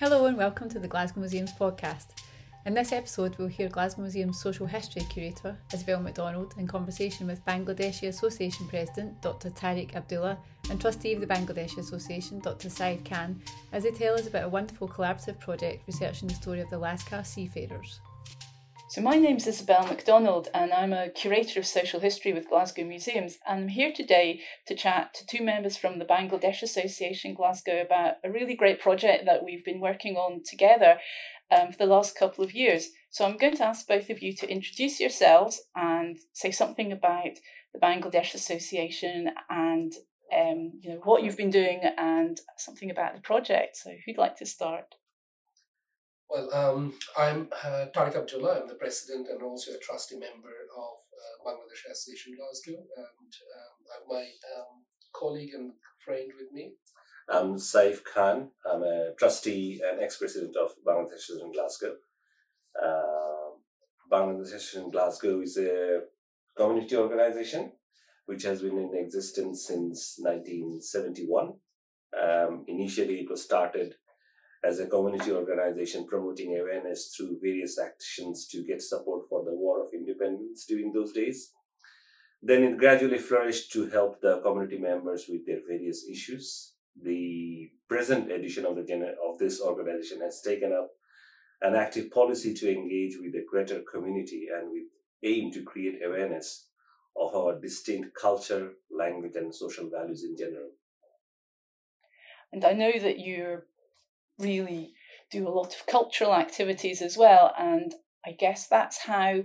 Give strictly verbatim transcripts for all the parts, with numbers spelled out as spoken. Hello and welcome to the Glasgow Museums podcast. In this episode we'll hear Glasgow Museum's social history curator Isobel McDonald in conversation with Bangladesh Association President Doctor Tareq Abdullah and Trustee of the Bangladesh Association Doctor Saif Khan as they tell us about a wonderful collaborative project researching the story of the Lascar seafarers. So my name's Isobel McDonald and I'm a curator of social history with Glasgow Museums, and I'm here today to chat to two members from the Bangladesh Association Glasgow about a really great project that we've been working on together um, for the last couple of years. So I'm going to ask both of you to introduce yourselves and say something about the Bangladesh Association and um, you know, what you've been doing and something about the project. So who'd like to start? Well, um, I'm uh, Tareq Abdullah. I'm the president and also a trustee member of uh, Bangladesh Association Glasgow, and um, I have my um, colleague and friend with me. I'm Saif Khan. I'm a trustee and ex-president of Bangladesh Association Glasgow. Uh, Bangladesh Association Glasgow is a community organisation which has been in existence since nineteen seventy-one. Um, initially, it was started as a community organization promoting awareness through various actions to get support for the War of Independence during those days. Then it gradually flourished to help the community members with their various issues. The present edition of, the, of this organization has taken up an active policy to engage with the greater community and with aim to create awareness of our distinct culture, language, and social values in general. And I know that you're really do a lot of cultural activities as well, and I guess that's how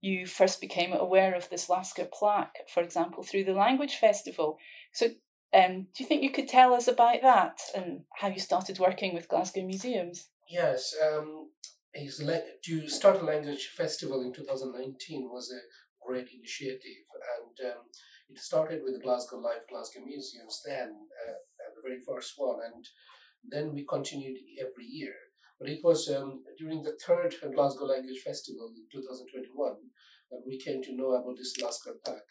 you first became aware of this Lascar plaque, for example, through the language festival. So um, do you think you could tell us about that and how you started working with Glasgow Museums? Yes, um, to start a language festival in two thousand nineteen was a great initiative, and um, it started with the Glasgow Life, Glasgow Museums then, uh, the very first one, and then we continued every year. But it was um, during the third Glasgow Language Festival in two thousand twenty-one that we came to know about this Lascar plaque.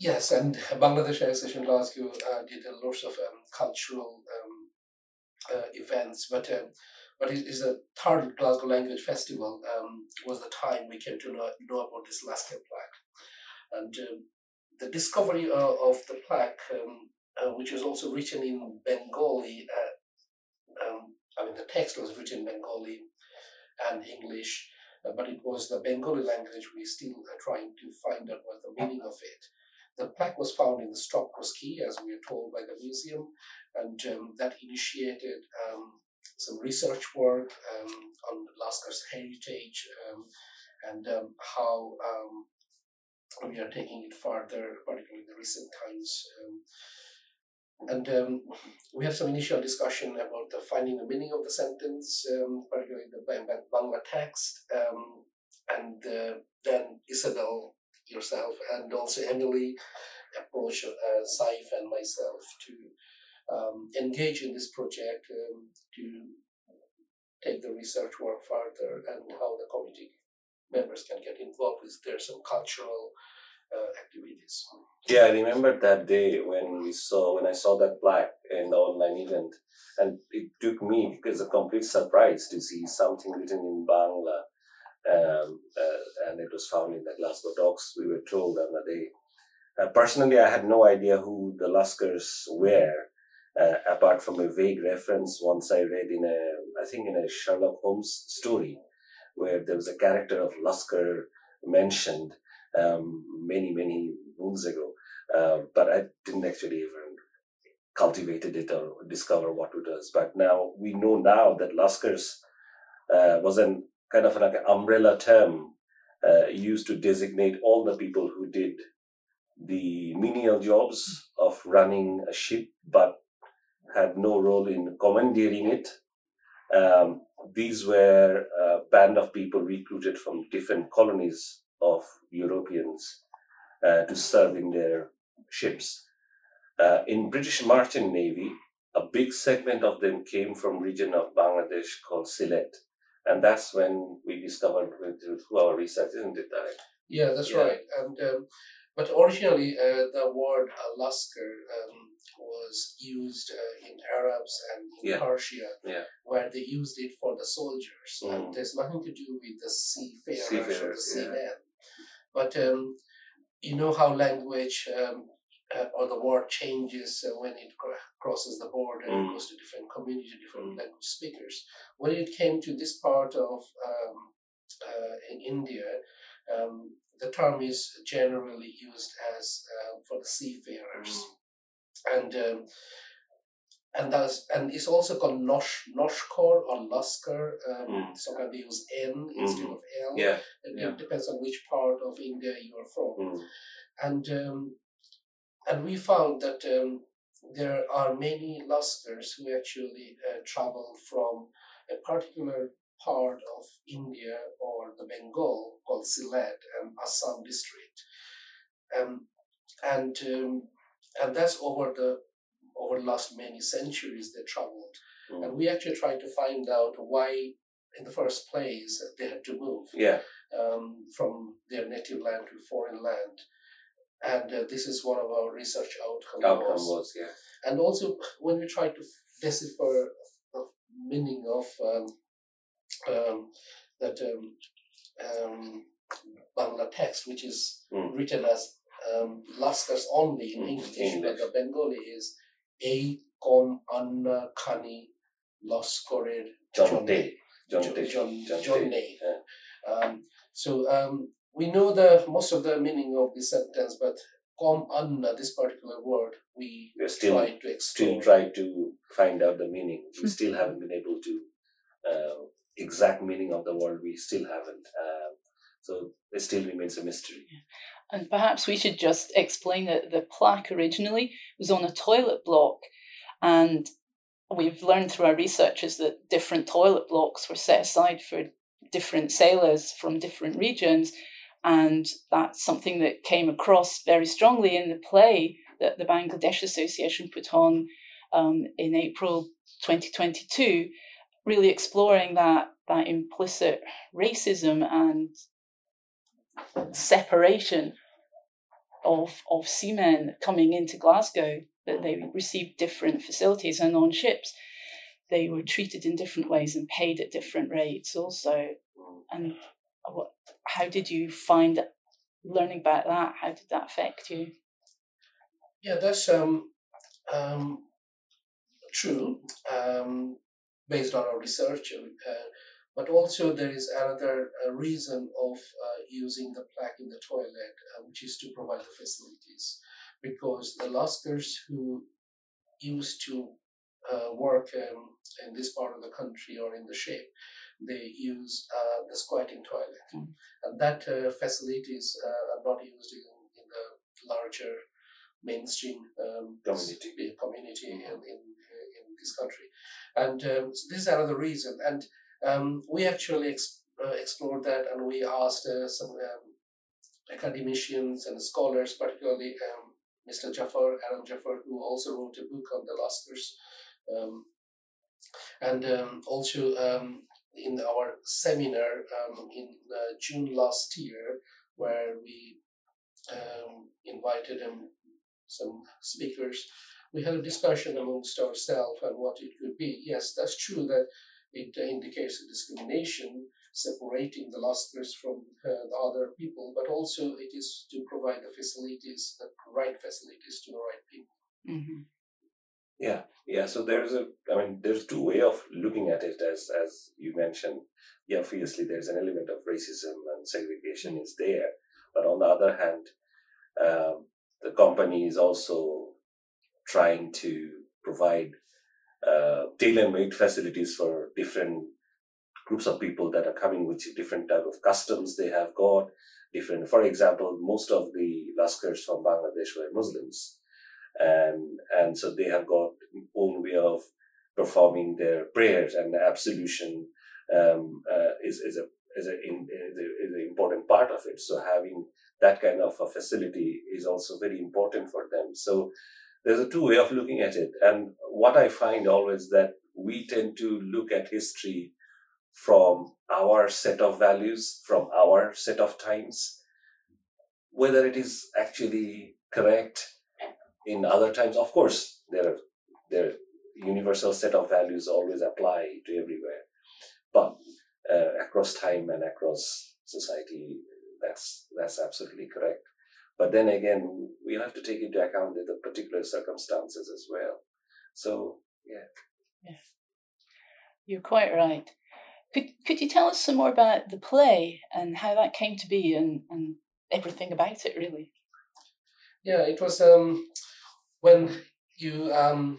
Yes, and Bangladesh Association Glasgow uh, did a lot of um, cultural um, uh, events, but um, but it is the third Glasgow Language Festival um, was the time we came to know, know about this Lascar plaque. And um, the discovery uh, of the plaque, um, Uh, which was also written in Bengali. Uh, um, I mean, the text was written in Bengali and English, uh, but it was the Bengali language. We still are trying to find out what the meaning of it. The plaque was found in the Stropczyski, as we are told by the museum, and um, that initiated um, some research work um, on Lascar's heritage um, and um, how um, we are taking it further, particularly in the recent times. Um, And um, we had some initial discussion about the finding the meaning of the sentence, um, particularly the Bangla text, um, and uh, then Isobel, yourself, and also Emily approached uh, Saif and myself to um, engage in this project, um, to take the research work further and how the community members can get involved with their some cultural Uh, activities. Yeah, I remember that day when we saw when I saw that plaque in the online event, and it took me as a complete surprise to see something written in Bangla, um, uh, and it was found in the Glasgow docks. We were told on the day. Uh, personally, I had no idea who the Lascars were, uh, apart from a vague reference once I read in a I think in a Sherlock Holmes story, where there was a character of Lascar mentioned Um, many, many moons ago, uh, but I didn't actually even cultivated it or discover what it was. But now we know now that Lascars uh, was an kind of like an umbrella term uh, used to designate all the people who did the menial jobs of running a ship, but had no role in commandeering it. Um, these were a band of people recruited from different colonies of Europeans uh, to serve in their ships. Uh, in British Merchant Navy, a big segment of them came from region of Bangladesh called Sylhet. And that's when we discovered through our research, isn't it, Tareq? Yeah, that's yeah. right. And um, But originally, uh, the word uh, Lascar um, was used uh, in Arabs and in yeah. Persia, yeah. where they used it for the soldiers. Mm. And there's nothing to do with the seafarers seafarer, or the seamen. Yeah. But um, you know how language um, uh, or the word changes uh, when it cr- crosses the border and mm. goes to different communities, different mm. language speakers. When it came to this part of um, uh, in India, um, the term is generally used as uh, for the seafarers, mm. and um, and that's and it's also called nosh noshkor or Lascar. Um, mm. Sometimes they use N mm-hmm. instead of L. Yeah. It yeah. depends on which part of India you are from, mm. and um, and we found that um, there are many Lascars who actually uh, travel from a particular part of India or the Bengal called Sylhet and Assam district, um, and um, and that's over the over the last many centuries they traveled, mm. and we actually tried to find out why in the first place they had to move yeah. um, from their native land to foreign land, and uh, this is one of our research outcomes. Outcome was, yeah, and also when we tried to decipher the meaning of um, Um, that um, um, Bangla text, which is mm. written as um, Lascars only in mm. English, English, but the Bengali is Ei kom anna khani Lascarer jonne. Um So um, we know the most of the meaning of this sentence, but kom anna, this particular word, we still try to explore. Still try to find out the meaning. We still haven't been able to. Uh, exact meaning of the word we still haven't, um, so it still remains a mystery. And perhaps we should just explain that the plaque originally was on a toilet block, and we've learned through our researches that different toilet blocks were set aside for different sailors from different regions, and that's something that came across very strongly in the play that the Bangladesh Association put on um, in April twenty twenty-two, really exploring that, that implicit racism and separation of of seamen coming into Glasgow, that they received different facilities, and on ships they were treated in different ways and paid at different rates also. And what, how did you find learning about that? How did that affect you? Yeah, that's um, um, true. Um, based on our research, uh, but also there is another uh, reason of uh, using the plaque in the toilet, uh, which is to provide the facilities, because the Lascars who used to uh, work um, in this part of the country or in the ship, they use uh, the squatting toilet, mm-hmm. and that uh, facilities uh, are not used in, in the larger mainstream um, community, community mm-hmm. in, in this country, and um, so this is another reason. And um, we actually ex- uh, explored that, and we asked uh, some um, academicians and scholars, particularly um, Mister Jaffer, Alan Jaffer, who also wrote a book on the Lascars, um, and um, also um, in our seminar um, in uh, June last year, where we um, invited um, some speakers. We had a discussion amongst ourselves and what it could be. Yes, that's true that it indicates a discrimination, separating the Lascars from uh, the other people, but also it is to provide the facilities, the right facilities to the right people. Mm-hmm. Yeah, yeah. So there's a, I mean, there's two ways of looking at it, as as you mentioned. Yeah, obviously there's an element of racism and segregation mm-hmm. is there, but on the other hand, um, the company is also trying to provide uh, tailor-made facilities for different groups of people that are coming with different type of customs they have got. Different, for example, most of the Lascars from Bangladesh were Muslims, and and so they have got own way of performing their prayers, and the absolution um, uh, is is a is a in, is an important part of it. So having that kind of a facility is also very important for them. So there's a two way of looking at it. And what I find always that we tend to look at history from our set of values, from our set of times, whether it is actually correct in other times. Of course, there are there universal set of values always apply to everywhere, but uh, across time and across society, that's that's absolutely correct. But then again, we have to take into account the, the particular circumstances as well. So yeah, yeah, you're quite right. Could could you tell us some more about the play and how that came to be and, and everything about it, really? Yeah, it was um, when you um,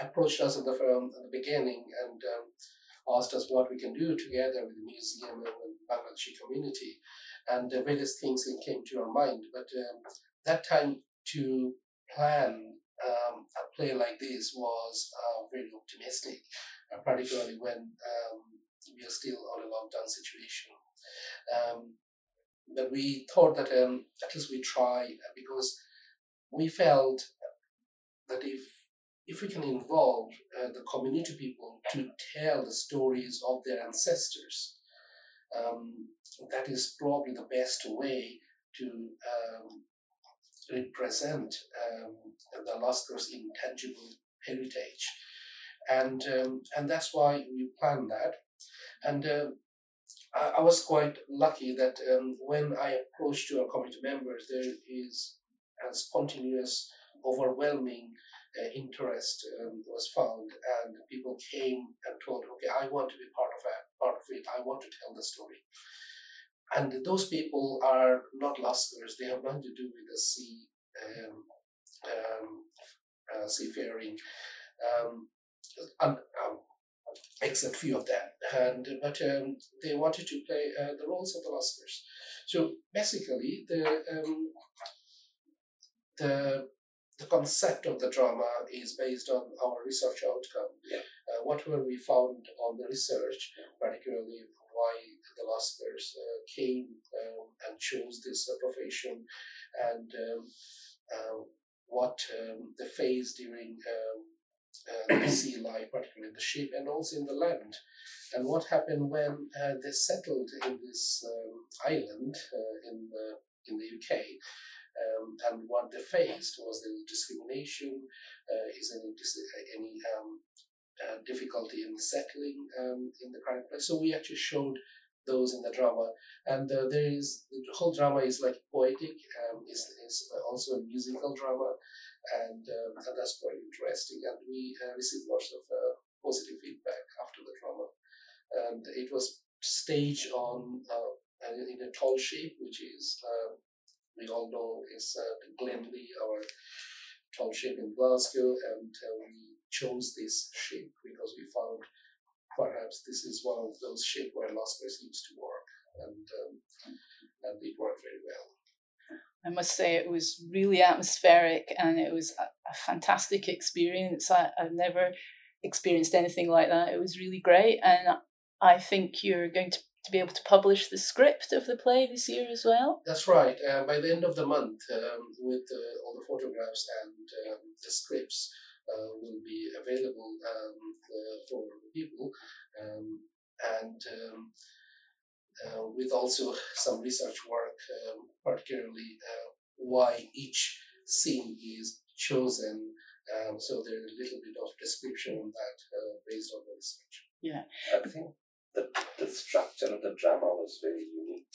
approached us at the, um, at the beginning and um, asked us what we can do together with the museum and the Bangladeshi community, and uh, various things that came to our mind. But um, that time to plan um, a play like this was uh, very optimistic, uh, particularly when um, we are still on a lockdown situation. Um, but we thought that um, at least we try, because we felt that if if we can involve uh, the community people to tell the stories of their ancestors, um, that is probably the best way to um, represent um, the Lascar's intangible heritage. And um, and that's why we planned that. And uh, I, I was quite lucky that um, when I approached to our committee members, there is a spontaneous, overwhelming uh, interest um, was found, and people came and told, okay, I want to be part of a, part of it, I want to tell the story. And those people are not Lascars, they have nothing to do with the sea, um, um, uh, seafaring, um, and, um, except few of them, and but um, they wanted to play uh, the roles of the Lascars. So basically, the um, the the concept of the drama is based on our research outcome. Yeah. Uh, whatever we found on the research, particularly why the Lascars uh, came um, and chose this uh, profession, and um, uh, what um, they faced during. Um, Uh, the sea life, particularly in the ship and also in the land, and what happened when uh, they settled in this um, island uh, in the in the U K, um, and what they faced was any discrimination, uh, is any any um, uh, difficulty in settling um, in the current place. So we actually showed those in the drama, and uh, there is the whole drama is like poetic, um, is is also a musical drama. And, um, and that's quite interesting, and we uh, received lots of uh, positive feedback after the drama. And it was staged on uh, in a tall ship, which is uh, we all know is uh, Glenlee, our tall ship in Glasgow, and uh, we chose this ship because we found perhaps this is one of those ships where Lascars used to work, and um, and it worked very well. I must say it was really atmospheric, and it was a, a fantastic experience. I, I've never experienced anything like that. It was really great, and I think you're going to, to be able to publish the script of the play this year as well. That's right. Uh, by the end of the month, um, with uh, all the photographs and um, the scripts uh, will be available um, uh, for people, um, and. Um, Uh, with also some research work, um, particularly uh, why each scene is chosen. Um, so there's a little bit of description on that uh, based on the research. Yeah, I think the the structure of the drama was very unique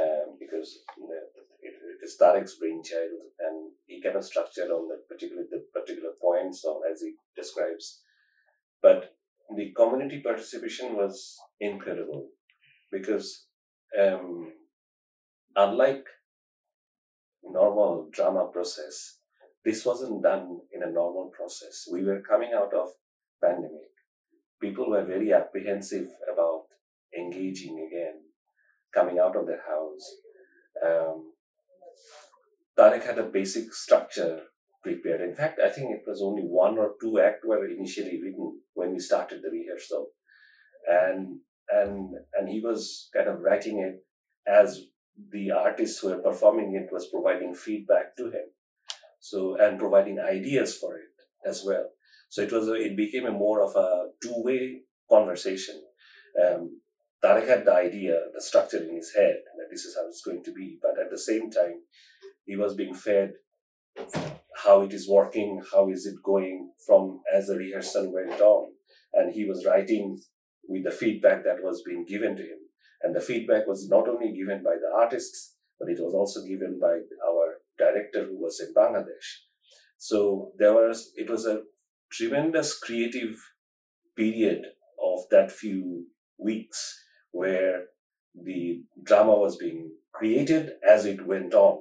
um, because you know, it, it is Tareq's brainchild, and he kind of structured on the particular the particular points on as he describes. But the community participation was incredible. Because um, unlike normal drama process, this wasn't done in a normal process. We were coming out of pandemic. People were very apprehensive about engaging again, coming out of their house. Um, Tareq had a basic structure prepared. In fact, I think it was only one or two acts were initially written when we started the rehearsal. And And and he was kind of writing it as the artists who were performing it was providing feedback to him, so and providing ideas for it as well. So it was a, it became a more of a two way conversation. Um, Tareq had the idea, the structure in his head, that this is how it's going to be. But at the same time, he was being fed how it is working, how is it going from as the rehearsal went on. And he was writing with the feedback that was being given to him. And the feedback was not only given by the artists, but it was also given by our director who was in Bangladesh. So there was, it was a tremendous creative period of that few weeks where the drama was being created as it went on.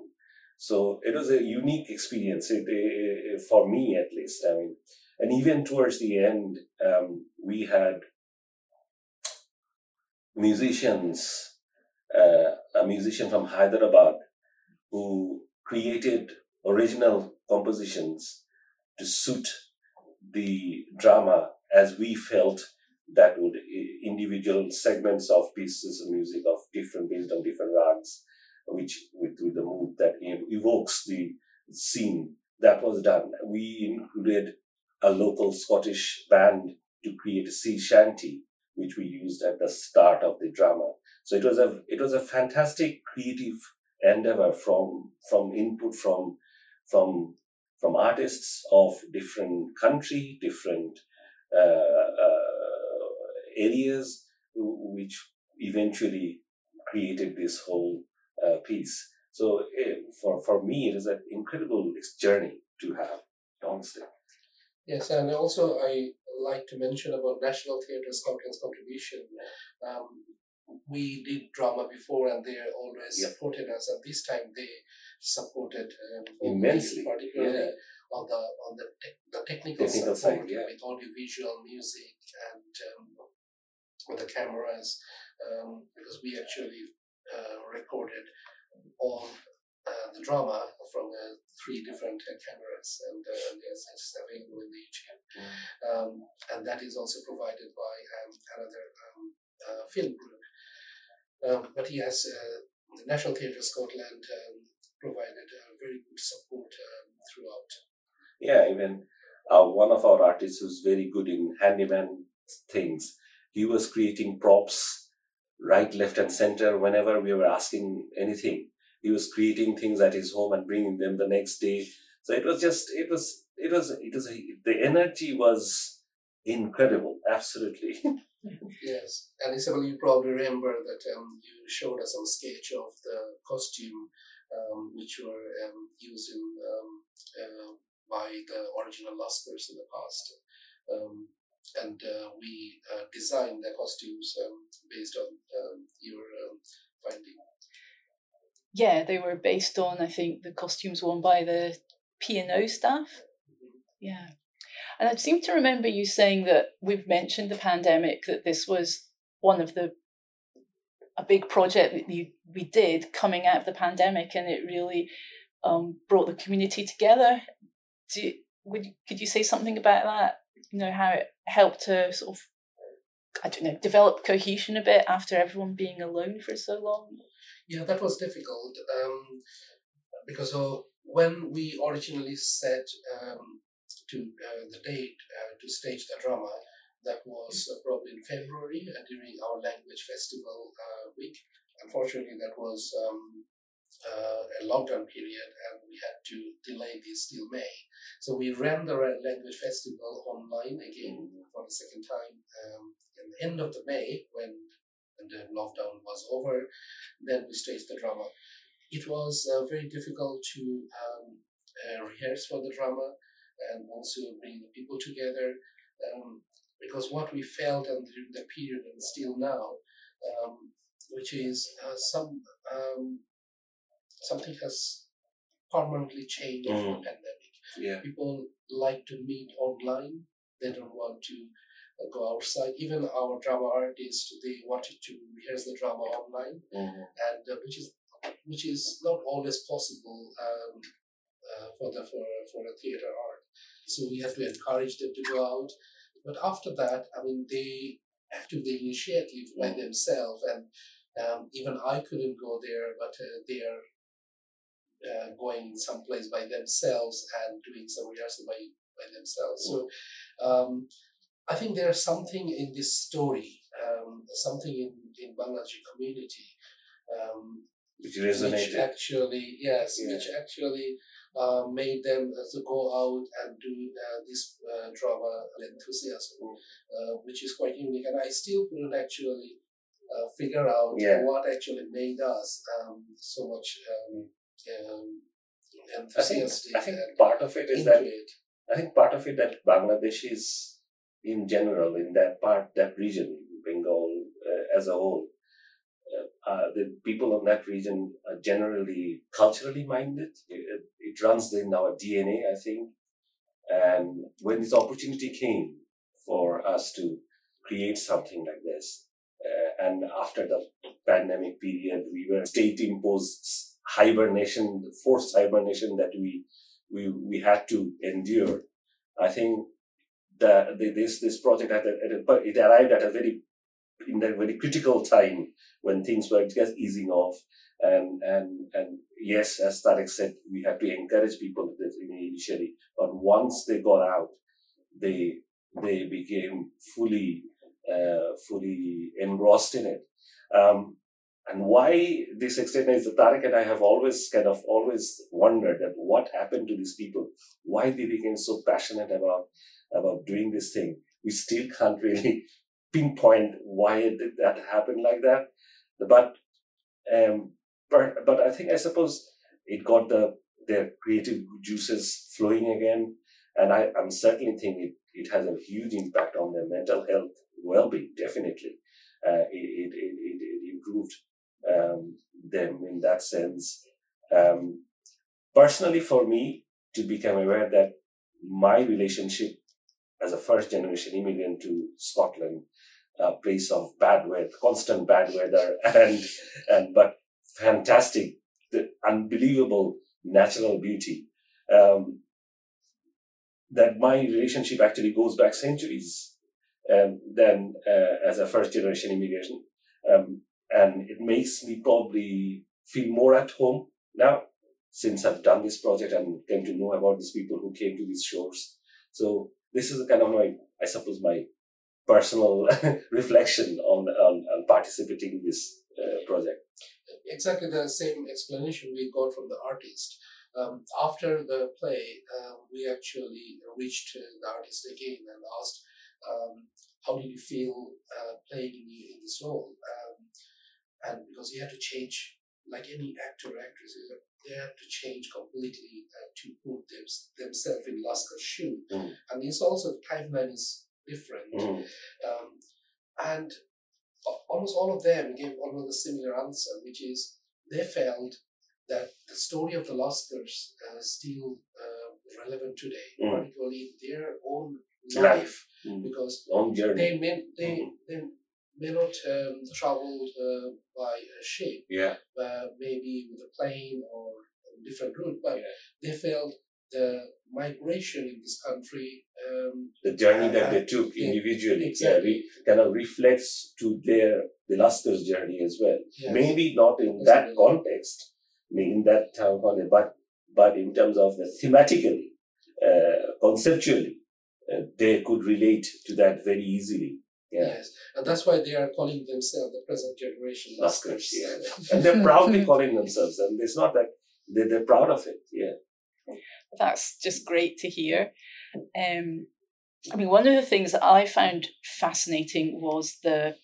So it was a unique experience, it, it, for me at least. I mean, and even towards the end, um, we had musicians, uh, a musician from Hyderabad who created original compositions to suit the drama as we felt that would individual segments of pieces of music of different, based on different rags, which with, with the mood that evokes the scene. That was done. We included a local Scottish band to create a sea shanty, which we used at the start of the drama. So it was a it was a fantastic creative endeavor from from input from from from artists of different country, different uh, uh, areas, which eventually created this whole uh, piece. So it, for, for me, it is an incredible journey to have, honestly. Yes, and also I like to mention about National Theatre Scotland's contribution. Um, we did drama before and they always yep. supported us, and this time they supported um, immensely, particularly yeah. on the on the, te- the technical, technical support side, yeah. with audiovisual, music, and um, with the cameras, um, because we actually uh, recorded all uh, the drama from uh, three different uh, cameras, and uh, it's available in the YouTube, mm. um, and that is also provided by um, another um, uh, film group. Um, but he has uh, the National Theatre Scotland um, provided uh, very good support um, throughout. Yeah, even uh, one of our artists who's very good in handyman things, he was creating props right, left and center whenever we were asking anything. He was creating things at his home and bringing them the next day. So it was just, it was, it was, it was, the energy was incredible, absolutely. Yes, and Isabel, you probably remember that um, you showed us some sketch of the costume um, which were um, used in, um, uh, by the original Lascars in the past. Um, and uh, we uh, designed the costumes um, based on um, your um, finding. Yeah, they were based on, I think, the costumes worn by the P and O staff. Mm-hmm. Yeah. And I seem to remember you saying that we've mentioned the pandemic, that this was one of the, a big project that we, we did coming out of the pandemic, and it really um, brought the community together. Do, would, could you say something about that? You know, how it helped to sort of, I don't know, develop cohesion a bit after everyone being alone for so long? Yeah, that was difficult um, because uh, when we originally set um, to uh, the date uh, to stage the drama, that was uh, probably in February uh, during our language festival uh, week. Unfortunately, that was um, uh, a lockdown period and we had to delay this till May. So we ran the language festival online again for the second time um, at the end of the May when the lockdown was over. Then we staged the drama. It was uh, very difficult to um, uh, rehearse for the drama and also bring the people together, um, because what we felt and during the period and still now, um, which is uh, some um, something has permanently changed mm. from the pandemic. Yeah. People like to meet online. They don't want to uh, go outside. Even our drama artists, they wanted to rehearse the drama online, mm. and uh, which is which is not always possible um, uh, for the for for a theatre art. So we have to encourage them to go out. But after that, I mean, they have to the initiative by themselves. And um, even I couldn't go there, but uh, they are uh, going someplace by themselves and doing some rehearsal by, by themselves. So um, I think there's something in this story um, something in, in Bangladeshi community um, which, which actually, yes, yeah. which actually uh, made them uh, to go out and do uh, this uh, drama and enthusiasm, mm. uh, which is quite unique. And I still couldn't actually uh, figure out yeah. what actually made us um, so much um, um, enthusiastic. I think, I think part of it is that it. I think part of it that Bangladeshis in general, in that part, that region, Bengal uh, as a whole. Uh, the people of that region are generally culturally minded. It, it runs in our D N A, I think. And when this opportunity came for us to create something like this, uh, and after the pandemic period, we were state-imposed hibernation, forced hibernation that we we we had to endure. I think that this this project at a, at a, it arrived at a very in that very critical time when things were just easing off. And and and yes, as Tareq said, we have to encourage people initially. But once they got out, they they became fully uh, fully engrossed in it. Um, and why this extent is that Tareq and I have always kind of always wondered that what happened to these people, why they became so passionate about about doing this thing. We still can't really pinpoint why it did that happen like that, but um, but, but I think I suppose it got the their creative juices flowing again, and I am certainly thinking it, it has a huge impact on their mental health well-being. Definitely, uh, it, it it it improved um, them in that sense. Um, personally, for me to become aware that my relationship as a first-generation immigrant to Scotland, a place of bad weather, constant bad weather, and and but fantastic, the unbelievable natural beauty. Um, that my relationship actually goes back centuries. Um, then uh, as a first-generation immigrant, um, and it makes me probably feel more at home now since I've done this project and came to know about these people who came to these shores. So. This is kind of my, I suppose, my personal reflection on, on, on participating in this uh, project. Exactly the same explanation we got from the artist. Um, after the play, uh, we actually reached uh, the artist again and asked, um, how did you feel uh, playing in this role? Um, and because he had to change, like any actor or actress, they have to change completely uh, to put them, themselves in Lascar's shoe. Mm. And it's also, the timeline is different. Mm. Um, and almost all of them gave almost a similar answer, which is they felt that the story of the Lascars uh, is still uh, relevant today, mm. particularly in their own life, mm. because they may, they, mm. they may not um, travel uh, by a ship, yeah. uh, maybe with a plane or a different route, but yeah. they felt the migration in this country... Um, the journey uh, that they took they, individually exactly. yeah, kind of reflects to their the Lascar's journey as well. Yes. Maybe not in exactly. that context, in that town, but, but in terms of the thematically, uh, conceptually, uh, they could relate to that very easily. Yeah. Yes, and that's why they are calling themselves the present generation Lascars. Yeah. And they're proudly calling themselves, and it's not that they're, they're proud of it. Yeah, that's just great to hear. Um, I mean, one of the things that I found fascinating was the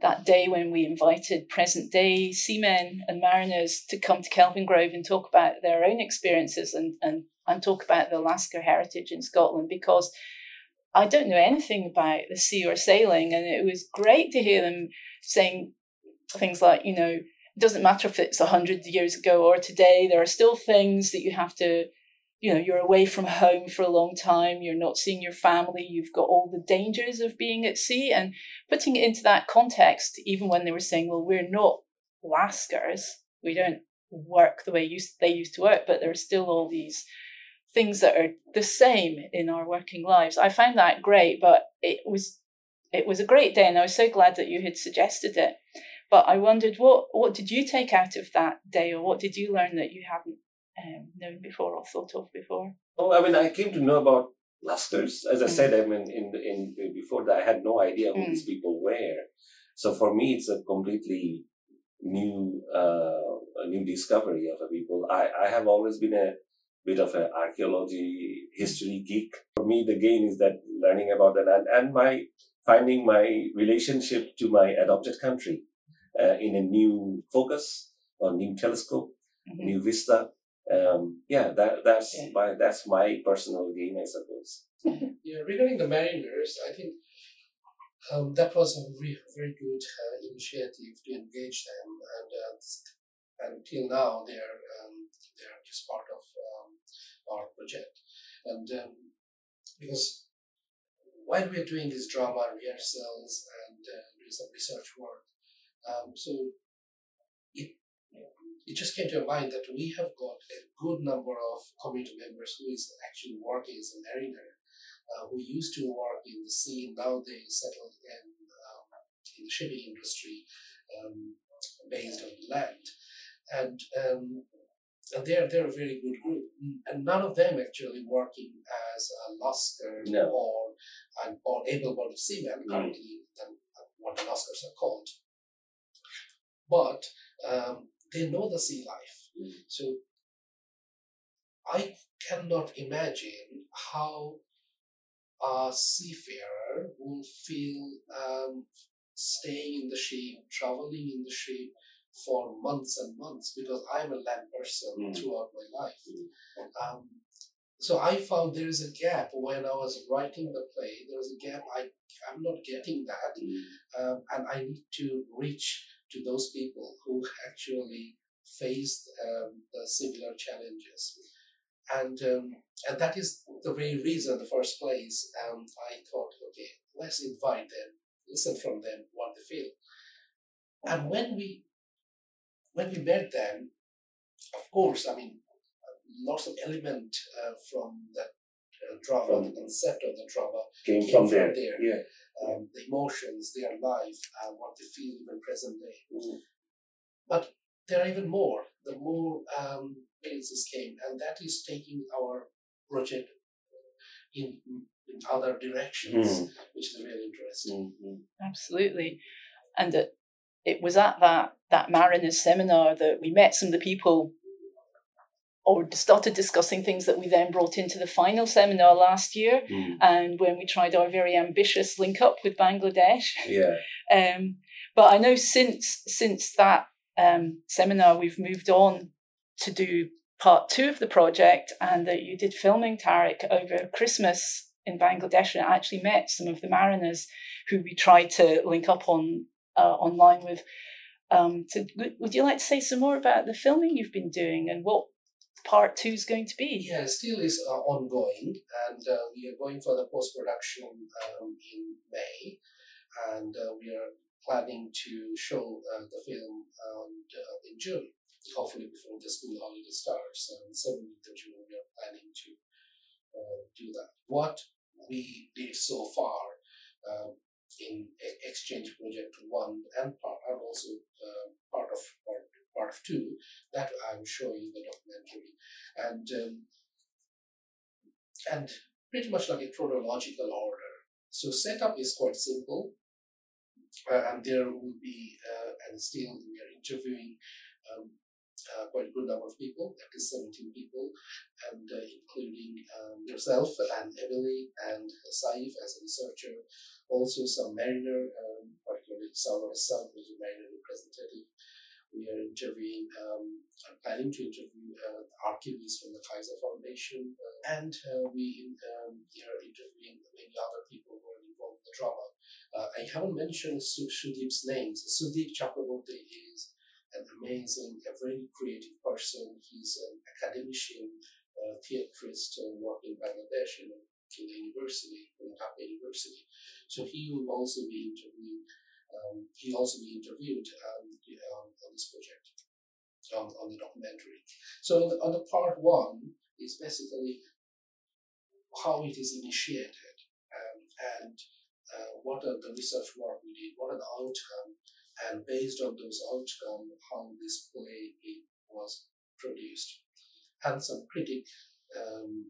that day when we invited present-day seamen and mariners to come to Kelvin Grove and talk about their own experiences and and and talk about the Lascar heritage in Scotland, because I don't know anything about the sea or sailing, and it was great to hear them saying things like, you know, it doesn't matter if it's one hundred years ago or today, there are still things that you have to, you know, you're away from home for a long time, you're not seeing your family, you've got all the dangers of being at sea. And putting it into that context, even when they were saying, well, we're not Lascars, we don't work the way used, they used to work, but there are still all these things that are the same in our working lives. I found that great, but it was it was a great day, and I was so glad that you had suggested it. But I wondered, what what did you take out of that day, or what did you learn that you hadn't um, known before or thought of before? Oh, I mean, I came to know about Lascars. As I mm. said, I mean, in in before that, I had no idea who mm. these people were. So for me, it's a completely new uh, a new discovery of a people. I, I have always been a bit of an archaeology history geek. For me, the gain is that learning about that and, and my finding my relationship to my adopted country uh, in a new focus or new telescope, mm-hmm. new vista. Um, yeah, that that's yeah. my that's my personal gain, I suppose. Yeah, regarding the mariners, I think um, that was a re- very good uh, initiative to engage them, and uh, until now they're um, they're just part of um, our project, and um, because while we're doing this drama rehearsals and uh, doing some research work, um, so it it just came to mind that we have got a good number of community members who is actually working as a mariner, uh, who used to work in the sea. Now they settled in, um, in the shipping industry, um, based on land, and um, and they're they're a very good group. And none of them actually working as a Lascar no. or an, or able-bodied seaman currently, than what the Lascars are called. But um, they know the sea life. Mm. So I cannot imagine how a seafarer will feel um, staying in the ship, traveling in the ship for months and months, because I'm a land person mm. throughout my life. Mm. Um, so I found there is a gap when I was writing the play. There was a gap. I, I'm not getting that. Mm. Um, and I need to reach to those people who actually faced um, the similar challenges. And um, and that is the very reason, the first place, um, I thought, okay, let's invite them, listen from them what they feel. And when we when we met them, of course, I mean, lots of element uh, from that uh, drama, the concept of the drama came, came from, from there. there. Yeah. Um, the emotions, their life, uh, what they feel in present day. Mm-hmm. But there are even more, the more um, experiences came, and that is taking our project in, in other directions, mm-hmm. which is really interesting. Mm-hmm. Absolutely. And it, it was at that, that Mariners seminar that we met some of the people or started discussing things that we then brought into the final seminar last year, mm. and when we tried our very ambitious link up with Bangladesh. Yeah. Um, but I know since since that um, seminar, we've moved on to do part two of the project, and that uh, you did filming, Tareq, over Christmas in Bangladesh, and I actually met some of the mariners who we tried to link up on uh, online with. Um, to, would you like to say some more about the filming you've been doing and what part two is going to be? Yeah, still is uh, ongoing, and uh, we are going for the post-production um, in May, and uh, we are planning to show uh, the film um, in June, hopefully before the school holiday starts, and seventeenth of June we are planning to uh, do that. What we did so far uh, in Exchange Project one and, part, and also uh, part of part part two, that I'm showing the documentary, and um, and pretty much like a chronological order. So setup is quite simple, uh, and there will be uh, and still we are interviewing um, uh, quite a good number of people. That is seventeen people, and uh, including um, yourself and Emily and Saif as a researcher, also some mariner, um, particularly Salman Sam, who is a mariner representative. We are interviewing, um, I'm planning to interview uh, archivists from the Kaiser Foundation, uh, and uh, we um, are interviewing many other people who are involved in the drama. Uh, I haven't mentioned Sudip's names. Sudip Chakraborty is an amazing, a very creative person. He's an academician, uh, theatrist, uh, working in Bangladesh in the university, in Chabba University. So he will also be interviewing. Um, he also be interviewed um, on, on this project, on, on the documentary. So on the, on the part one is basically how it is initiated, um, and uh, what are the research work we did, what are the outcome, and based on those outcome, how this play it was produced, and some critic um,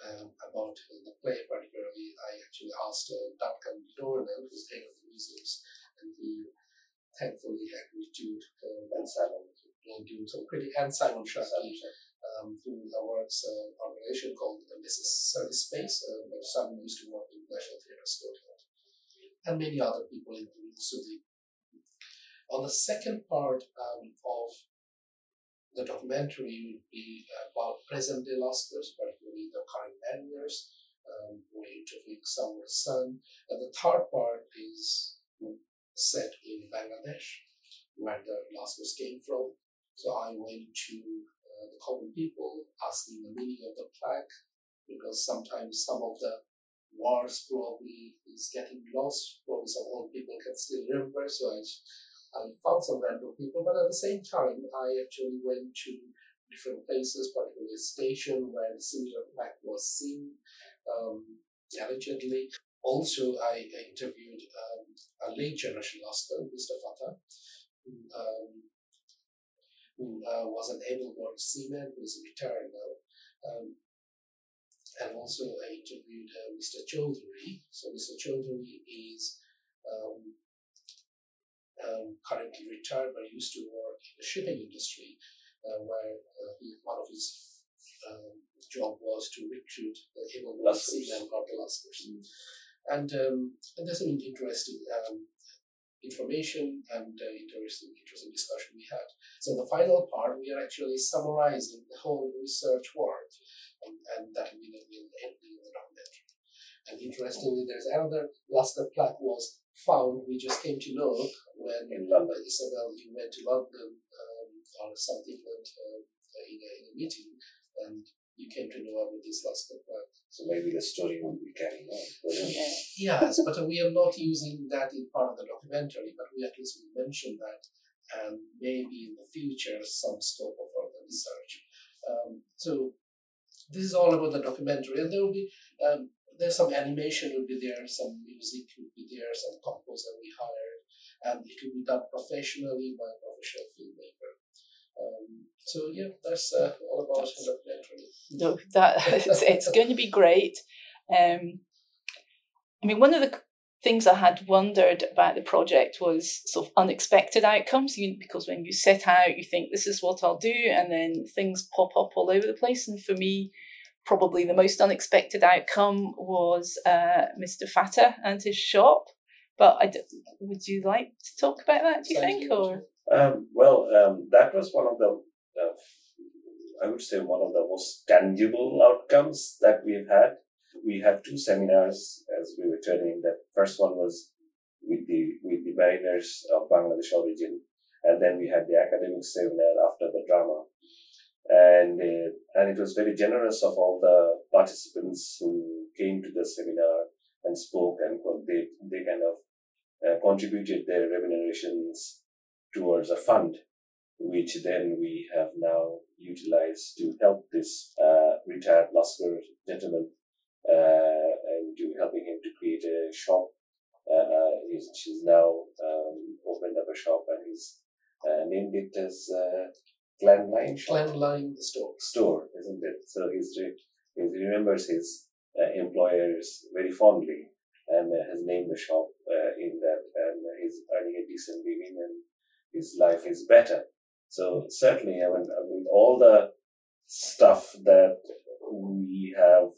um, about the play particularly. I actually asked uh, Duncan Dornan, who's head of the museums, and he thankfully had reduced uh, and Simon, and doing some critic and Simon Shah um, through the works uh, organization called the Missus Service Space, uh, where Simon used to work in National Theatre Scotland, and many other people, including Sudip. On the second part um, of the documentary would be about present-day Lascars, particularly the current managers. Um, we're interviewing someone's son. And the third part is set in Bangladesh, where the Lascars came from. So I went to uh, the common people asking the meaning of the plaque, because sometimes some of the words probably is getting lost. Probably some old people can still remember. So I, I found some random people, but at the same time, I actually went to different places, particularly a station where a similar plaque was seen um, allegedly. Also, I interviewed um, a late generation Lascar, Mister Fattah, um, who uh, was an able-bodied seaman who is retired now. Um, and also, I interviewed uh, Mister Choudhury. So, Mister Choudhury is um, Um, currently retired, but used to work in the shipping industry, uh, where uh, he, one of his um, job was to recruit the able-bodied seamen or the Lascars. And um, and there's some interesting um, information and uh, interesting interesting discussion we had. So the final part, we are actually summarizing the whole research work, and, and that will be the ending of the documentary. And interestingly, there's another Lascar plaque was found, we just came to know when in London, Isobel, you went to London um, or something that, uh, in, a, in a meeting, and you came to know about this Lascar plaque. So maybe the story won't be carrying on. Yes, but uh, we are not using that in part of the documentary, but we at least will mention that, and maybe in the future some scope of further research. Um, so this is all about the documentary, and there will be um, there's some animation will be there, some music will be there, some composer we hired, and it will be done professionally by a professional filmmaker. Um, so yeah, that's uh, all about the documentary. No, that it's, it's going to be great. Um, I mean, one of the things I had wondered about the project was sort of unexpected outcomes, you, because when you set out, you think this is what I'll do, and then things pop up all over the place. And for me, probably the most unexpected outcome was uh, Mister Fattah and his shop. But I d- would you like to talk about that, do you Thank think? You. Or um, Well, um, that was one of the, uh, I would say, one of the most tangible outcomes that we've had. We had two seminars as we were training. The first one was with the, with the mariners of Bangladesh origin. And then we had the academic seminar after the drama. And uh, and it was very generous of all the participants who came to the seminar and spoke, and they they kind of uh, contributed their remunerations towards a fund, which then we have now utilized to help this uh, retired Lascar gentleman uh, and to helping him to create a shop. Uh, he's, she's now um, opened up a shop, and he's uh, named it as. Uh, Glenline Line store. Store, isn't it? So he's re- he remembers his uh, employers very fondly, and uh, has named the shop uh, in that, and he's earning a decent living, and his life is better. So certainly, I mean, I mean all the stuff that we have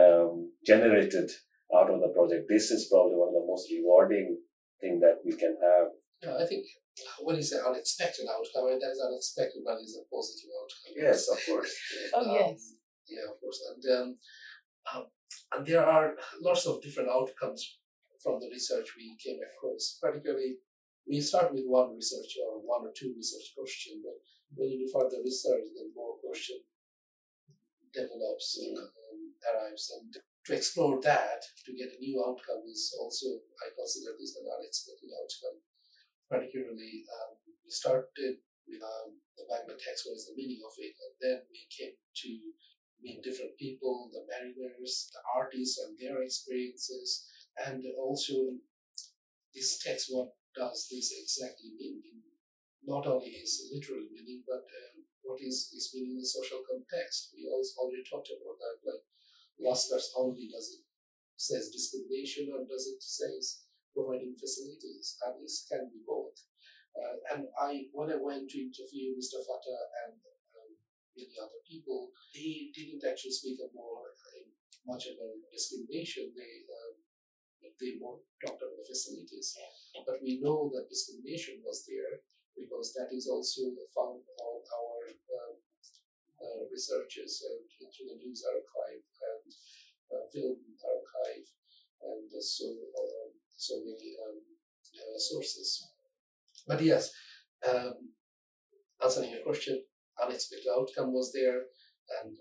um, generated out of the project, this is probably one of the most rewarding thing that we can have. Yeah, I think when you say unexpected outcome, I mean, that is unexpected, but it's a positive outcome. Yes, of course. oh, um, yes. Yeah, of course. And um, um, and there are lots of different outcomes from the research we came across. Particularly, we start with one research or one or two research questions, but when you do further research, then more question develops mm-hmm. and arrives. And to explore that, to get a new outcome is also, I consider this an unexpected outcome. Particularly, um, we started with um, the Magna text, what is the meaning of it, and then we came to meet different people, the mariners, the artists, and their experiences, and also this text, what does this exactly mean? Not only its literal meaning, but um, what is its meaning in the social context. We also already talked about that, like Lascar's only does it says discrimination, or does it says providing facilities, and this can be both. Uh, and I, when I went to interview Mister Fattah and um, many other people, they didn't actually speak about uh, much about discrimination. They um, they more talked about the facilities, but we know that discrimination was there because that is also found on our um, uh, researches and through the news archive and uh, film archive and uh, so um, so many um, uh, sources. But yes, um, answering your question, unexpected outcome was there, and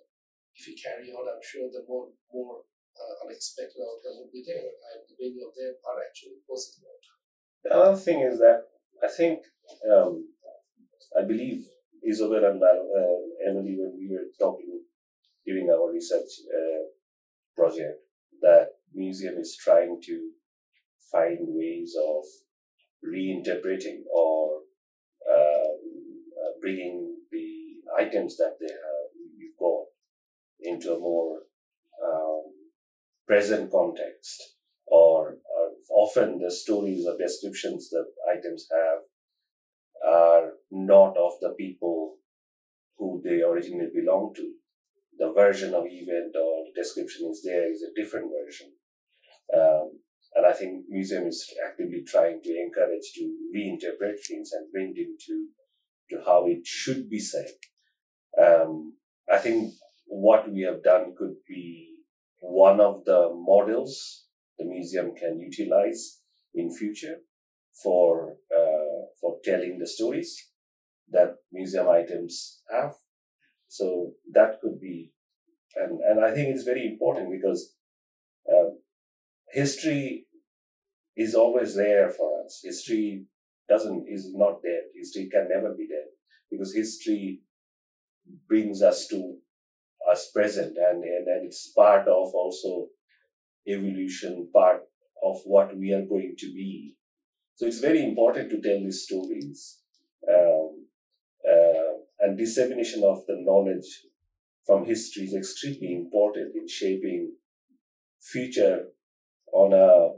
if you carry on, I'm sure the more more uh, unexpected outcome will be there, and many of them are actually positive outcomes. The other thing is that I think, um, I believe Isobel and uh, Emily, when we were talking during our research uh, project, that museum is trying to find ways of reinterpreting or um, uh, bringing the items that they have, you've got into a more um, present context, or uh, often the stories or descriptions that items have are not of the people who they originally belong to. The version of event or description is there is a different version. Um, And I think museum is actively trying to encourage to reinterpret things and bring them to, to how it should be said. Um, I think what we have done could be one of the models the museum can utilize in future for uh, for telling the stories that museum items have. So that could be, and, and I think it's very important because um, history is always there for us. History doesn't is not there. History can never be there because history brings us to us present, and, and, and it's part of also evolution, part of what we are going to be. So it's very important to tell these stories um, uh, and dissemination of the knowledge from history is extremely important in shaping future on a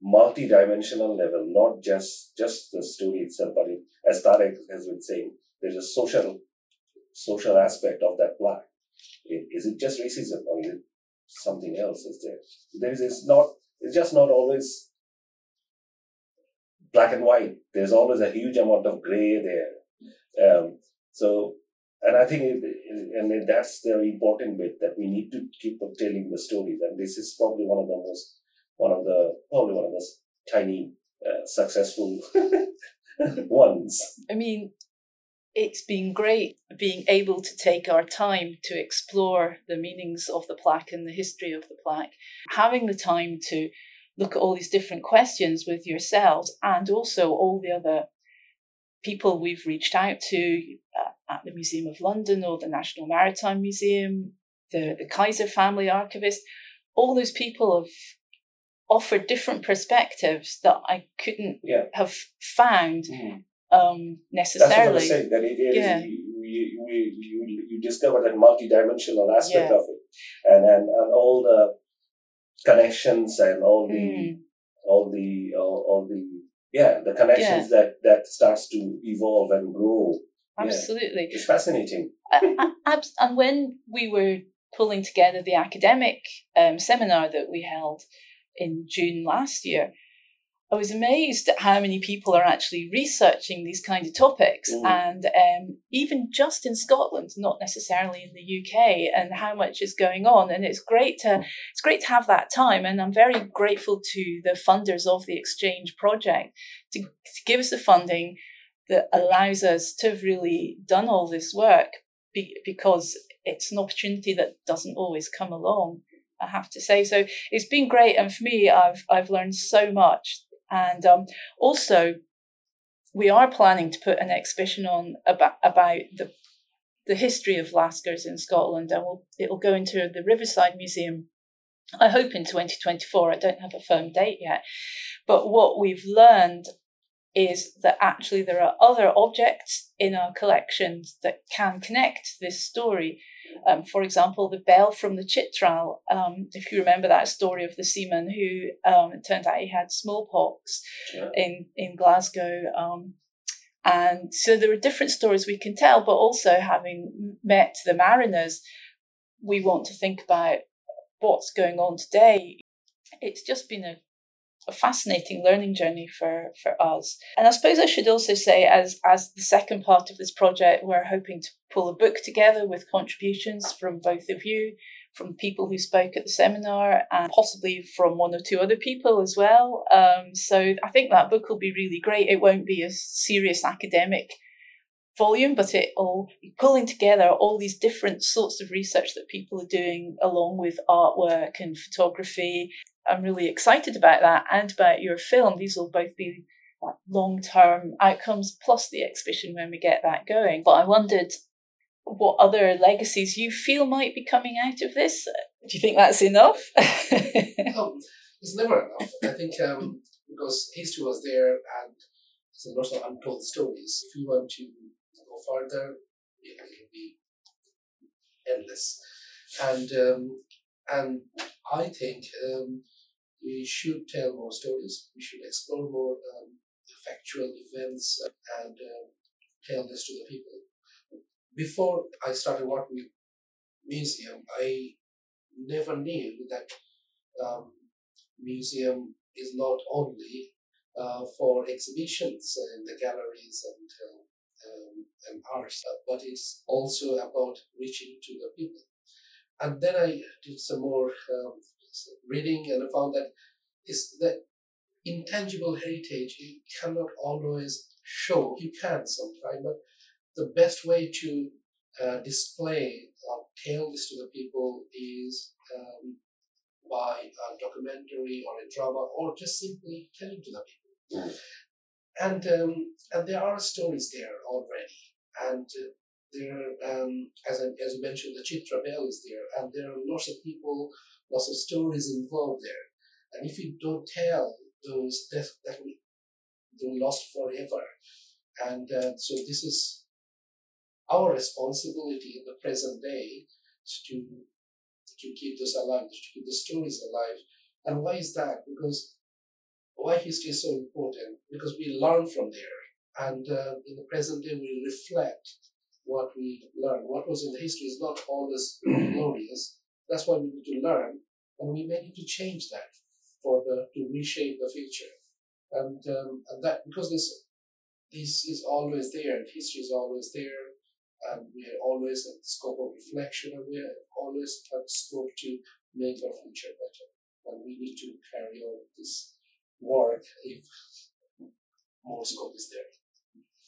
multi-dimensional level, not just, just the story itself, but it, as Tareq has been saying, there's a social social aspect of that plaque. It, is it just racism or is it something else is there? There is it's not it's just not always black and white. There's always a huge amount of grey there. Um, so, and I think it, and that's the important bit that we need to keep on telling the stories. And this is probably one of the most One of the probably one of the tiny uh, successful ones. I mean, it's been great being able to take our time to explore the meanings of the plaque and the history of the plaque. Having the time to look at all these different questions with yourselves and also all the other people we've reached out to at the Museum of London or the National Maritime Museum, the, the Kaiser family archivist, all those people have offered different perspectives that I couldn't yeah. have found mm-hmm. um, necessarily. That's what I was saying, that it is, yeah. you, you, you, you discover that multidimensional aspect yeah. of it, and, and and all the connections and all the mm. all the all, all the yeah the connections yeah. that that starts to evolve and grow. Absolutely, yeah. It's fascinating. I, I, and when we were pulling together the academic um, seminar that we held in June last year, I was amazed at how many people are actually researching these kinds of topics, mm. and um, even just in Scotland, not necessarily in the U K, and how much is going on. And it's great to it's great to have that time. And I'm very grateful to the funders of the Exchange project to, to give us the funding that allows us to have really done all this work, be, because it's an opportunity that doesn't always come along, I have to say. So it's been great, and for me, I've I've learned so much. And um, also, we are planning to put an exhibition on about about the the history of Lascars in Scotland, and we'll, it'll go into the Riverside Museum, I hope, in twenty twenty-four. I don't have a firm date yet, but what we've learned is that actually there are other objects in our collections that can connect this story. Um, for example, the bell from the Chitral, um, if you remember that story of the seaman who um, it turned out he had smallpox yeah. in, in Glasgow um, And so there are different stories we can tell, but also having met the mariners, we want to think about what's going on today. It's just been a, a fascinating learning journey for, for us. And I suppose I should also say, as, as the second part of this project, we're hoping to pull a book together with contributions from both of you, from people who spoke at the seminar, and possibly from one or two other people as well. Um, so I think that book will be really great. It won't be a serious academic volume, but it'll be pulling together all these different sorts of research that people are doing, along with artwork and photography. I'm really excited about that and about your film. These will both be long-term outcomes, plus the exhibition when we get that going. But I wondered what other legacies you feel might be coming out of this. Do you think that's enough? um, it's never enough. I think um, because history was there and some lots of untold stories. If we want to go further, it will be endless. And um, and I think um, we should tell more stories. We should explore more um, factual events and uh, tell this to the people. Before I started working with museum, I never knew that um, museum is not only uh, for exhibitions in the galleries and uh, um, and arts, but it's also about reaching to the people. And then I did some more um, reading, and I found that is that intangible heritage you cannot always show. You can sometimes, but the best way to uh, display or tell this to the people is um, by a documentary or a drama, or just simply telling to the people. And um, and there are stories there already. And uh, there, um, as I, as you mentioned, the Chitra Bell is there, and there are lots of people, lots of stories involved there. And if you don't tell those, that will be lost forever. And uh, so this is our responsibility in the present day is to to keep this alive, to keep the stories alive. And why is that? Because why history is so important? Because we learn from there. And uh, in the present day, we reflect what we learn. What was in the history is not always glorious. That's why we need to learn. And we may need to change that for the to reshape the future. And um, and that because this this is always there, and history is always there. And we're always at the scope of reflection, and we're always at the scope to make our future better. And we need to carry on this work if more scope is there.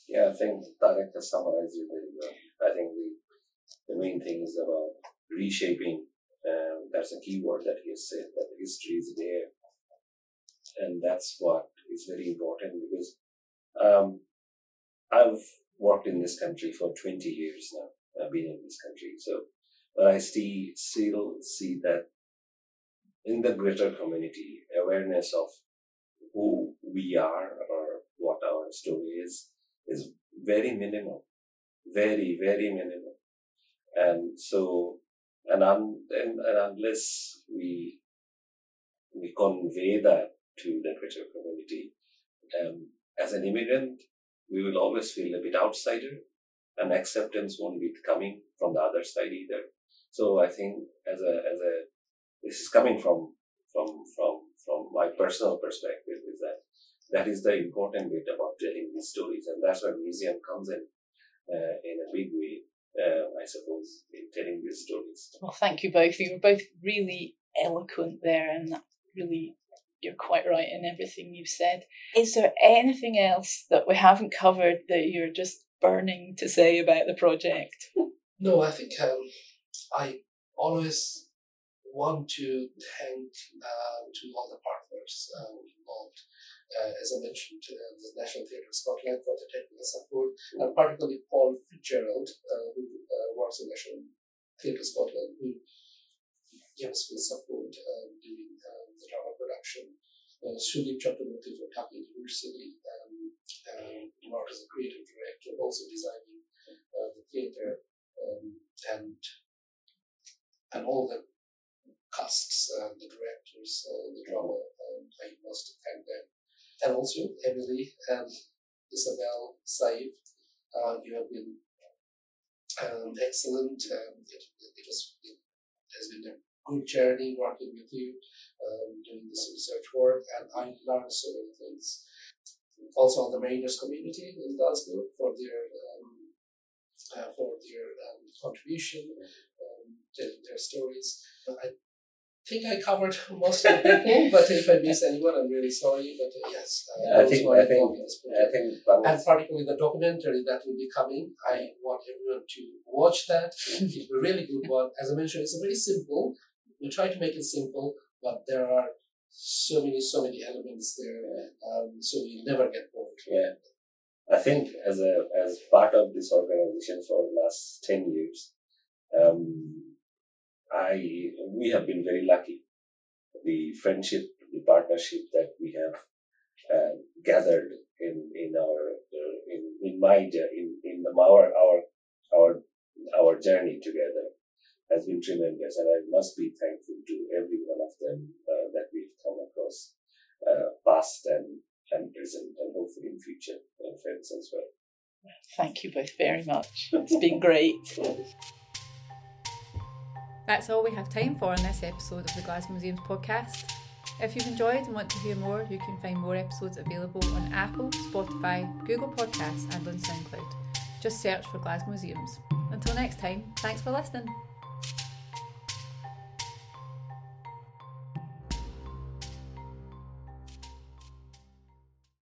Yeah, I think Tareq has summarized it very well. I think the, the main thing is about reshaping. Um, that's a key word that he has said, that history is there. And that's what is very important, because um, I've worked in this country for twenty years now. I've been in this country. So, but I see, still see that in the greater community, awareness of who we are or what our story is, is very minimal. Very, very minimal. And so, and, un, and, and unless we, we convey that to the greater community, um, as an immigrant, we will always feel a bit outsider, and acceptance won't be coming from the other side either. So I think as a, as a, this is coming from, from, from, from my personal perspective, is that that is the important bit about telling these stories. And that's where museum comes in, uh, in a big way, uh, I suppose, in telling these stories. Well, thank you both. You were both really eloquent there, and really, you're quite right in everything you've said. Is there anything else that we haven't covered that you're just burning to say about the project? No, I think um, I always want to thank uh, to all the partners um, involved. Uh, as I mentioned, uh, the National Theatre Scotland for the technical support, and particularly Paul Fitzgerald, uh, who uh, works in National Theatre Scotland, who gave us full support uh, during uh, the drama production. Uh, Sudip Chakraborty from Tucker University, um, uh, worked as a creative director, also designing uh, the theatre, um, and and all the casts, uh, the directors, uh, the drama. Um, I must thank them, and also Emily and Isobel, Saif, uh, you have been um, excellent. Um, it, it, was, it has been a good journey working with you, um, doing this research work, and I learned so many things. Also on the Mariners community in Glasgow for their um, uh, for their um, contribution, um, telling their stories. I think I covered most of the people, but if I miss anyone, I'm really sorry. But uh, yes, uh, I, think, I, think, I think and particularly the documentary that will be coming, I want everyone to watch that. It's a really good one. As I mentioned, it's very simple. We try to make it simple, but there are so many, so many elements there, um, so you never get bored. Yeah, I think as a as part of this organization for the last ten years, um, I we have been very lucky. The friendship, the partnership that we have uh, gathered in in our uh, in in my in in our our our our journey together has been tremendous, and I must be thankful to every one of them uh, that we've come across, uh, past and, and present, and hopefully in future uh, friends as well. Thank you both very much. It's been great. That's all we have time for in this episode of the Glasgow Museums podcast. If you've enjoyed and want to hear more, you can find more episodes available on Apple, Spotify, Google Podcasts and on SoundCloud. Just search for Glasgow Museums. Until next time, thanks for listening.